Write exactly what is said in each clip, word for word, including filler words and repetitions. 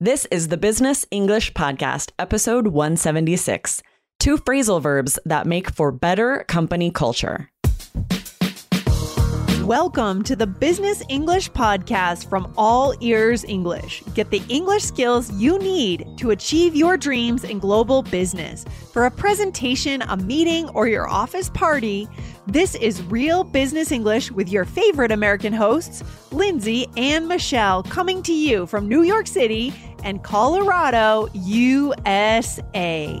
This is the Business English Podcast, episode one seventy-six, two phrasal verbs that make for better company culture. Welcome to the Business English Podcast from All Ears English. Get the English skills you need to achieve your dreams in global business. For a presentation, a meeting, or your office party, this is Real Business English with your favorite American hosts, Lindsay and Michelle, coming to you from New York City and Colorado, U S A.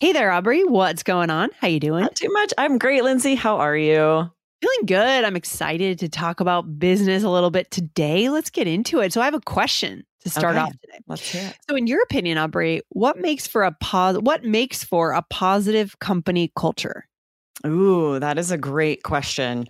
Hey there, Aubrey. What's going on? How you doing? Not too much. I'm great, Lindsay. How are you? Feeling good. I'm excited to talk about business a little bit today. Let's get into it. So I have a question to start okay. off today. Let's hear it. So in your opinion, Aubrey, what makes for a pos- what makes for a positive company culture? Ooh, that is a great question.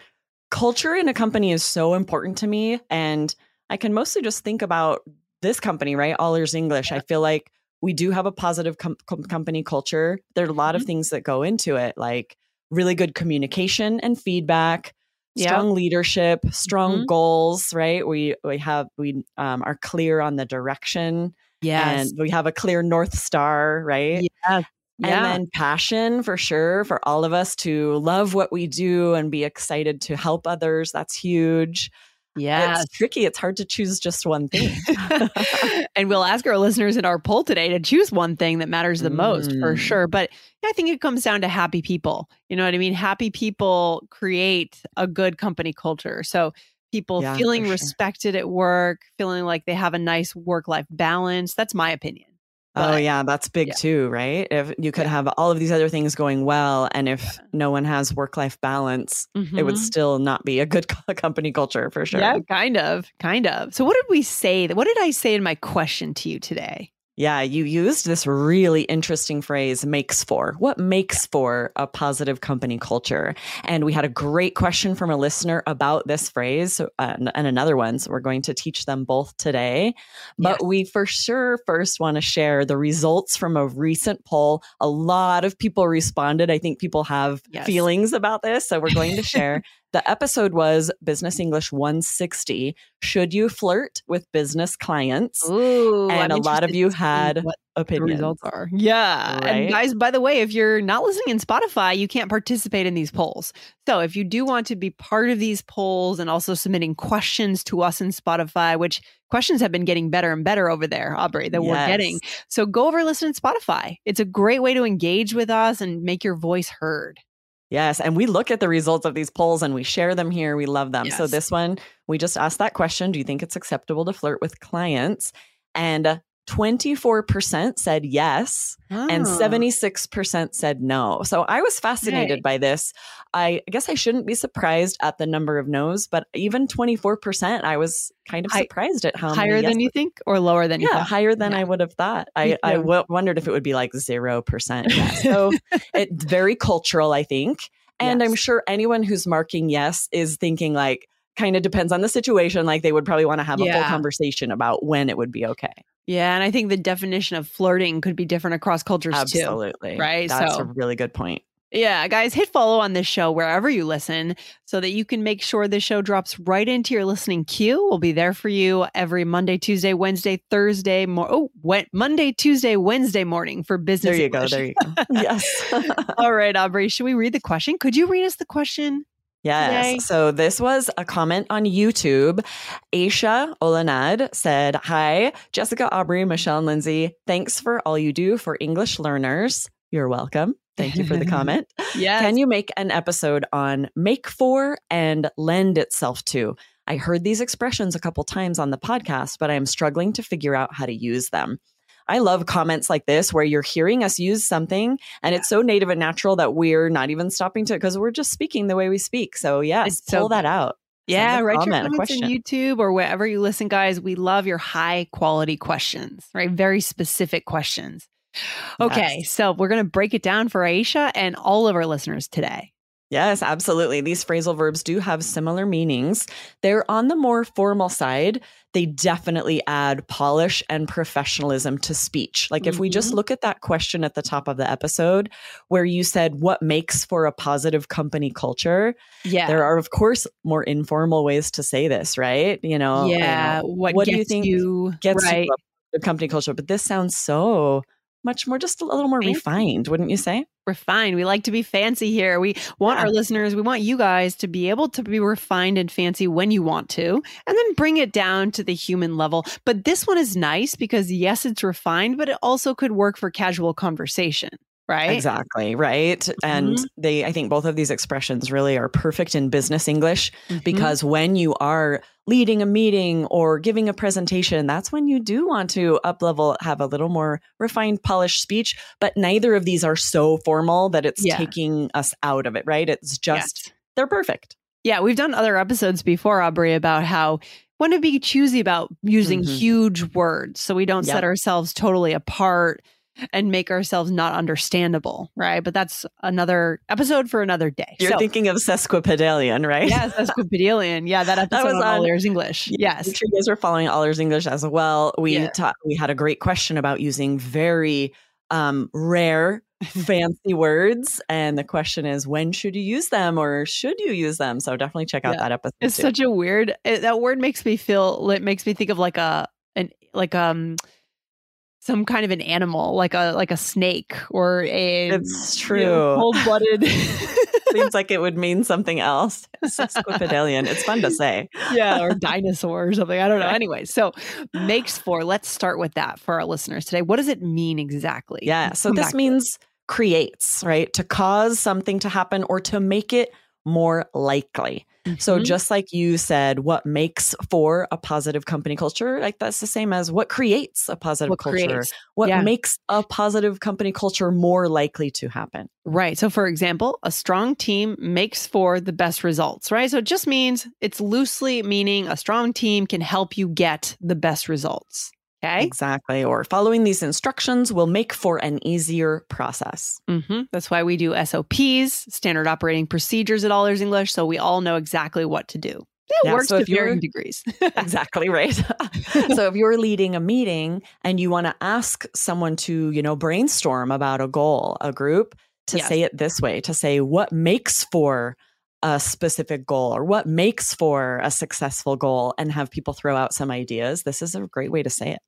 Culture in a company is so important to me. And I can mostly just think about this company, right? All Ears English. Yeah. I feel like we do have a positive com- com- company culture. There are a lot of things that go into it, like really good communication and feedback, yeah. strong leadership, strong mm-hmm. goals, right? We we have we um, are clear on the direction. Yes. And we have a clear North Star, right? Yeah. Yeah. And then passion, for sure, for all of us to love what we do and be excited to help others. That's huge. Yeah. It's tricky. It's hard to choose just one thing. And we'll ask our listeners in our poll today to choose one thing that matters the most mm. for sure. But I think it comes down to happy people. You know what I mean? Happy people create a good company culture. So people yeah, feeling respected sure. at work, feeling like they have a nice work-life balance. That's my opinion. But, oh yeah. That's big yeah. too, right? If you could yeah. have all of these other things going well, and if yeah. no one has work-life balance, mm-hmm. it would still not be a good company culture for sure. Yeah, kind of, kind of. So what did we say? What did I say in my question to you today? Yeah. You used this really interesting phrase, makes for. What makes for a positive company culture? And we had a great question from a listener about this phrase uh, and, and another one. So we're going to teach them both today. But yes. we for sure first want to share the results from a recent poll. A lot of people responded. I think people have yes. feelings about this. So we're going to share. The episode was Business English one sixty, Should You Flirt with Business Clients? Ooh, and I'm a lot of you had opinions. Results are. Yeah. Right? And guys, by the way, if you're not listening in Spotify, you can't participate in these polls. So if you do want to be part of these polls and also submitting questions to us in Spotify, which questions have been getting better and better over there, Aubrey, that yes. we're getting. So go over and listen to Spotify. It's a great way to engage with us and make your voice heard. Yes. And we look at the results of these polls and we share them here. We love them. Yes. So this one, we just asked that question. Do you think it's acceptable to flirt with clients? And twenty-four percent said yes. Oh. And seventy-six percent said no. So I was fascinated right. by this. I guess I shouldn't be surprised at the number of no's, but even twenty-four percent, I was kind of surprised I, at how higher many than yes you think or lower than yeah, you thought. Higher than yeah. I would have thought. I, yeah. I w- wondered if it would be like zero percent. Yes. So it's very cultural, I think. And yes. I'm sure anyone who's marking yes is thinking like, kind of depends on the situation. Like they would probably want to have a yeah. whole conversation about when it would be okay. Yeah. And I think the definition of flirting could be different across cultures Absolutely. too. Absolutely. Right. That's so, a really good point. Yeah. Guys, hit follow on this show wherever you listen so that you can make sure the show drops right into your listening queue. We'll be there for you every Monday, Tuesday, Wednesday, Thursday, more. Oh, wait, Monday, Tuesday, Wednesday morning for business. There you English. go. There you go. Yes. All right, Aubrey, should we read the question? Could you read us the question? Yes. Today. So this was a comment on YouTube. Aisha Olanad said, hi, Jessica, Aubrey, Michelle, and Lindsay. Thanks for all you do for English learners. You're welcome. Thank you for the comment. Yes. Can you make an episode on make for and lend itself to? I heard these expressions a couple times on the podcast, but I'm struggling to figure out how to use them. I love comments like this where you're hearing us use something and yeah. it's so native and natural that we're not even stopping to it because we're just speaking the way we speak. So yeah, pull so that out. Yeah, write comment, your comments on YouTube or wherever you listen, guys. We love your high quality questions, right? Very specific questions. Okay, yes. So we're going to break it down for Aisha and all of our listeners today. Yes, absolutely. These phrasal verbs do have similar meanings. They're on the more formal side. They definitely add polish and professionalism to speech. Like if mm-hmm. we just look at that question at the top of the episode where you said, what makes for a positive company culture? Yeah. There are, of course, more informal ways to say this, right? You know, yeah. Um, what what gets do you think you, gets right. you a positive company culture? But this sounds so much more, just a little more refined, wouldn't you say? Refined. We like to be fancy here. We want yeah. our listeners, we want you guys to be able to be refined and fancy when you want to, and then bring it down to the human level. But this one is nice because yes, it's refined, but it also could work for casual conversation. Right? Exactly. Right. Mm-hmm. And they, I think both of these expressions really are perfect in business English mm-hmm. because when you are leading a meeting or giving a presentation, that's when you do want to up-level, have a little more refined, polished speech. But neither of these are so formal that it's yeah. taking us out of it, right? It's just, yes. they're perfect. Yeah. We've done other episodes before, Aubrey, about how want to be choosy about using mm-hmm. huge words so we don't yep. set ourselves totally apart and make ourselves not understandable, right? But that's another episode for another day. You're so, thinking of sesquipedalian, right? Yeah, sesquipedalian. Yeah, that episode that was on All Ears English. Yeah, yes. I'm sure you guys were following All Ears English as well. We yeah. taught, we had a great question about using very um, rare, fancy words. And the question is, when should you use them or should you use them? So definitely check out yeah. that episode. It's too. such a weird, it, that word makes me feel, it makes me think of like a, an like um. some kind of an animal, like a like a snake or a it's true you know, cold-blooded. Seems like it would mean something else. Sesquipedalian. It's fun to say. Yeah, or dinosaur or something. I don't know. Anyway, so makes for. Let's start with that for our listeners today. What does it mean exactly? Yeah. So this means creates, right? To cause something to happen or to make it more likely. Mm-hmm. So just like you said, what makes for a positive company culture, like that's the same as what creates a positive what culture, creates. what yeah. makes a positive company culture more likely to happen. Right. So for example, a strong team makes for the best results, right? So it just means it's loosely meaning a strong team can help you get the best results. Okay. Exactly. Or following these instructions will make for an easier process. Mm-hmm. That's why we do S O Ps, Standard Operating Procedures at All Ears English, so we all know exactly what to do. It yeah, works so to varying degrees. Exactly right. So if you're leading a meeting and you want to ask someone to, you know, brainstorm about a goal, a group, to yes. say it this way, to say what makes for a specific goal or what makes for a successful goal and have people throw out some ideas. This is a great way to say it.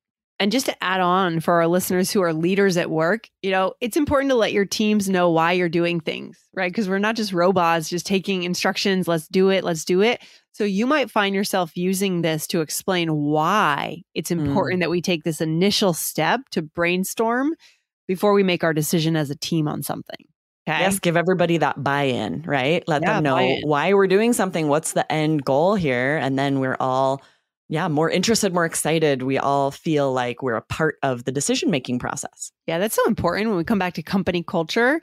And just to add on for our listeners who are leaders at work, you know, it's important to let your teams know why you're doing things, right? Because we're not just robots just taking instructions. Let's do it. Let's do it. So you might find yourself using this to explain why it's important mm. that we take this initial step to brainstorm before we make our decision as a team on something. Okay. Yes, give everybody that buy-in, right? Let yeah, them know why we're doing something. What's the end goal here? And then we're all, yeah, more interested, more excited. We all feel like we're a part of the decision-making process. Yeah, that's so important. When we come back to company culture,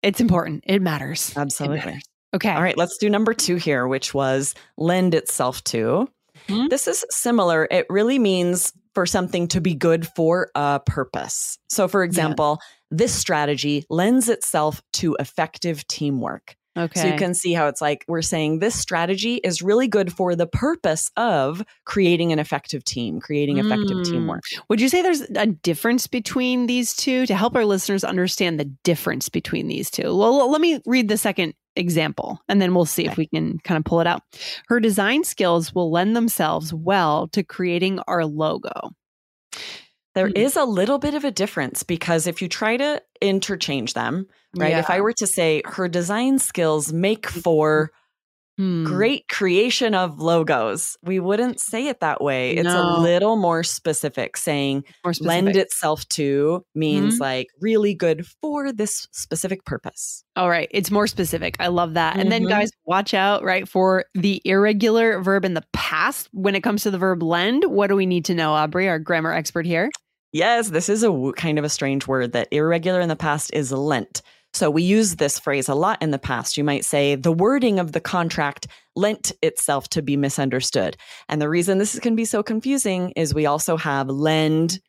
it's important. It matters. Absolutely. It matters. Okay. All right, let's do number two here, which was lend itself to. Mm-hmm. This is similar. It really means for something to be good for a purpose. So for example, yeah. this strategy lends itself to effective teamwork. Okay. So you can see how it's like we're saying this strategy is really good for the purpose of creating an effective team, creating effective mm. teamwork. Would you say there's a difference between these two to help our listeners understand the difference between these two? Well, let me read the second example, and then we'll see okay. if we can kind of pull it out. Her design skills will lend themselves well to creating our logo. There mm-hmm. is a little bit of a difference because if you try to interchange them, right? Yeah. If I were to say her design skills make for mm. great creation of logos, we wouldn't say it that way. No. It's a little more specific. Saying more specific. Lend itself to means mm-hmm. like really good for this specific purpose. All right. It's more specific. I love that. Mm-hmm. And then guys, watch out, right, for the irregular verb in the past. When it comes to the verb lend, what do we need to know, Aubrey, our grammar expert here? Yes, this is a w- kind of a strange word that irregular in the past is lent. So we use this phrase a lot in the past. You might say the wording of the contract lent itself to be misunderstood. And the reason this can be so confusing is we also have lend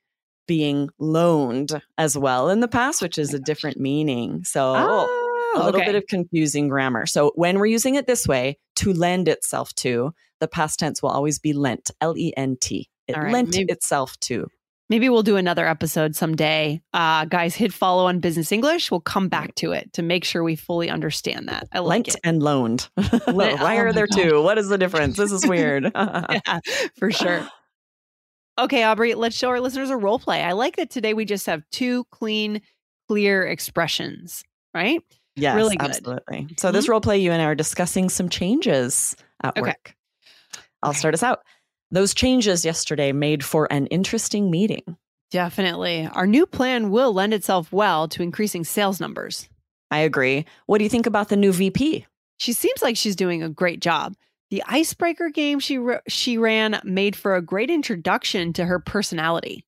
being loaned as well in the past, which is a different meaning. So oh, a little okay. bit of confusing grammar. So when we're using it this way, to lend itself to, the past tense will always be lent, L E N T. It right, lent maybe- itself to. Maybe we'll do another episode someday. Uh, guys, hit follow on Business English. We'll come back to it to make sure we fully understand that. I like Lent it. and loaned. Why are there two? What is the difference? This is weird. Yeah, for sure. Okay, Aubrey, let's show our listeners a role play. I like that today we just have two clean, clear expressions, right? Yes, really good. Absolutely. So mm-hmm. this role play, you and I are discussing some changes at okay. work. I'll okay. start us out. Those changes yesterday made for an interesting meeting. Definitely. Our new plan will lend itself well to increasing sales numbers. I agree. What do you think about the new V P? She seems like she's doing a great job. The icebreaker game she she ran made for a great introduction to her personality.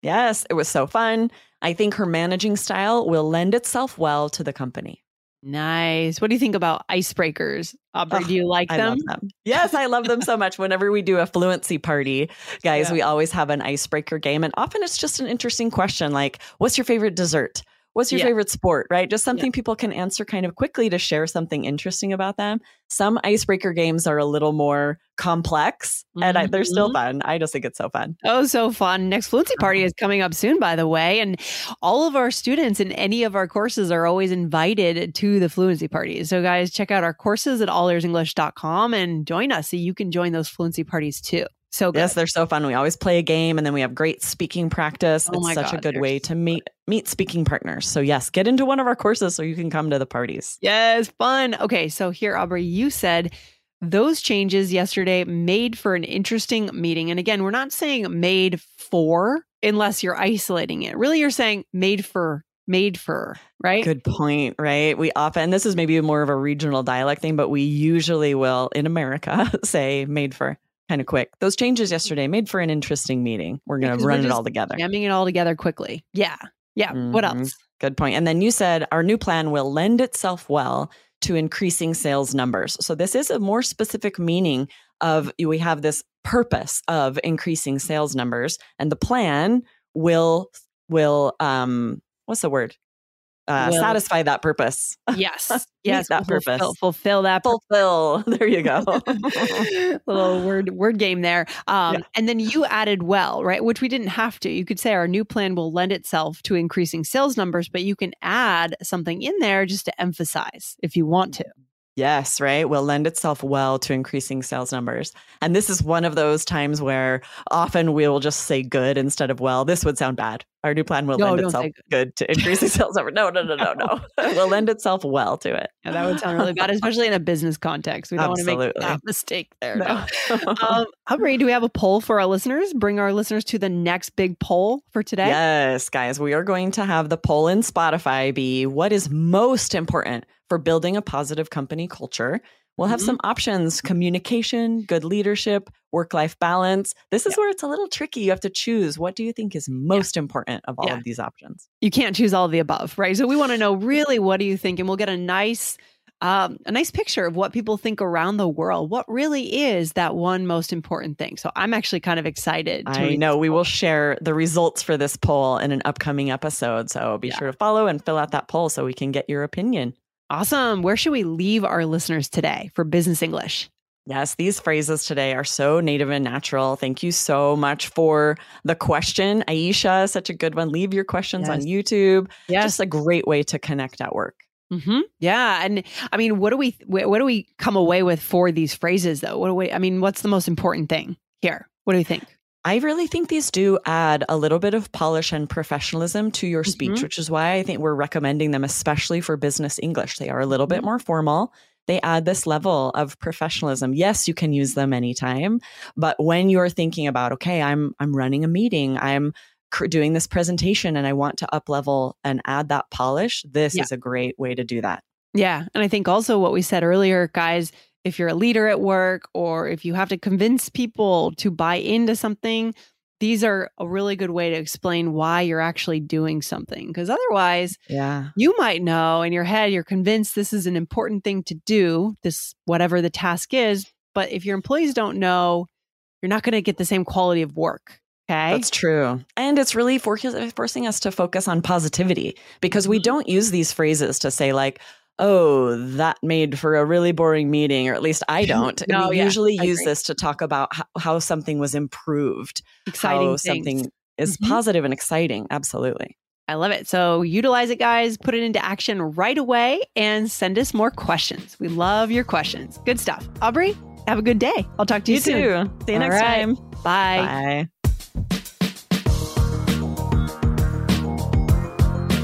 Yes, it was so fun. I think her managing style will lend itself well to the company. Nice. What do you think about icebreakers? Aubrey, oh, do you like them? I love them? Yes, I love them so much. Whenever we do a fluency party, guys, yeah. we always have an icebreaker game. And often it's just an interesting question like, what's your favorite dessert? What's your yeah. favorite sport, right? Just something yeah. people can answer kind of quickly to share something interesting about them. Some icebreaker games are a little more complex mm-hmm. and I, they're still fun. I just think it's so fun. Oh, so fun. Next fluency party is coming up soon, by the way. And all of our students in any of our courses are always invited to the fluency parties. So guys, check out our courses at all ears english dot com and join us so you can join those fluency parties too. So good. Yes, they're so fun. We always play a game and then we have great speaking practice. Oh it's such God, a good way to meet meet speaking partners. So yes, get into one of our courses so you can come to the parties. Yes, fun. Okay, so here, Aubrey, you said those changes yesterday made for an interesting meeting. And again, we're not saying made for unless you're isolating it. Really, you're saying made for made for, right? Good point, right? We often, this is maybe more of a regional dialect thing, but we usually will in America say made for. Kind of quick. Those changes yesterday made for an interesting meeting. We're going to yeah, run it all together. Jamming it all together quickly. Yeah. Yeah. Mm-hmm. What else? Good point. And then you said our new plan will lend itself well to increasing sales numbers. So this is a more specific meaning of we have this purpose of increasing sales numbers and the plan will, will, um, what's the word? Uh, will, satisfy that purpose. Yes. Yes. that fulfill, purpose. Fulfill that. Fulfill. Pur- there you go. Little word word game there. Um, yeah. And then you added well, right? Which we didn't have to. You could say our new plan will lend itself to increasing sales numbers, but you can add something in there just to emphasize if you want to. Yes, right? Will lend itself well to increasing sales numbers. And this is one of those times where often we'll just say good instead of well. This would sound bad. Our new plan will no, lend itself good. good to increasing sales numbers. No, no, no, no, no. Will lend itself well to it. Yeah, that would sound really bad, especially in a business context. We don't Absolutely. want to make that mistake there. No. No. um, Aubrey, do we have a poll for our listeners? Bring our listeners to the next big poll for today. Yes, guys. We are going to have the poll in Spotify be what is most important for building a positive company culture. We'll have mm-hmm. some options, communication, good leadership, work-life balance. This is yeah. where it's a little tricky. You have to choose what do you think is most yeah. important of all yeah. of these options. You can't choose all of the above, right? So we want to know really what do you think? And we'll get a nice um, a nice picture of what people think around the world. What really is that one most important thing? So I'm actually kind of excited. To I know we poll. will share the results for this poll in an upcoming episode. So be yeah. sure to follow and fill out that poll so we can get your opinion. Awesome. Where should we leave our listeners today for Business English? Yes, these phrases today are so native and natural. Thank you so much for the question. Aisha, such a good one. Leave your questions yes. on YouTube. Yes. Just a great way to connect at work. Mm-hmm. Yeah. And I mean, what do we, what do we come away with for these phrases though? What do we, I mean, what's the most important thing here? What do you think? I really think these do add a little bit of polish and professionalism to your speech, mm-hmm. which is why I think we're recommending them, especially for Business English. They are a little bit more formal. They add this level of professionalism. Yes, you can use them anytime, but when you're thinking about, okay, I'm I'm running a meeting, I'm cr- doing this presentation, and I want to up level and add that polish, this yeah. is a great way to do that. Yeah, and I think also what we said earlier, guys, if you're a leader at work or if you have to convince people to buy into something, these are a really good way to explain why you're actually doing something. Because otherwise, yeah, you might know in your head, you're convinced this is an important thing to do, this, whatever the task is. But if your employees don't know, you're not going to get the same quality of work. Okay. That's true. And it's really forcing us to focus on positivity, because we don't use these phrases to say like, oh, that made for a really boring meeting, or at least I don't. No, we yeah, usually I use agree. this to talk about how, how something was improved, exciting how things. something is mm-hmm. positive and exciting. Absolutely. I love it. So utilize it, guys. Put it into action right away and send us more questions. We love your questions. Good stuff. Aubrey, have a good day. I'll talk to you, you soon. You too. See you All next right. time. Bye. Bye.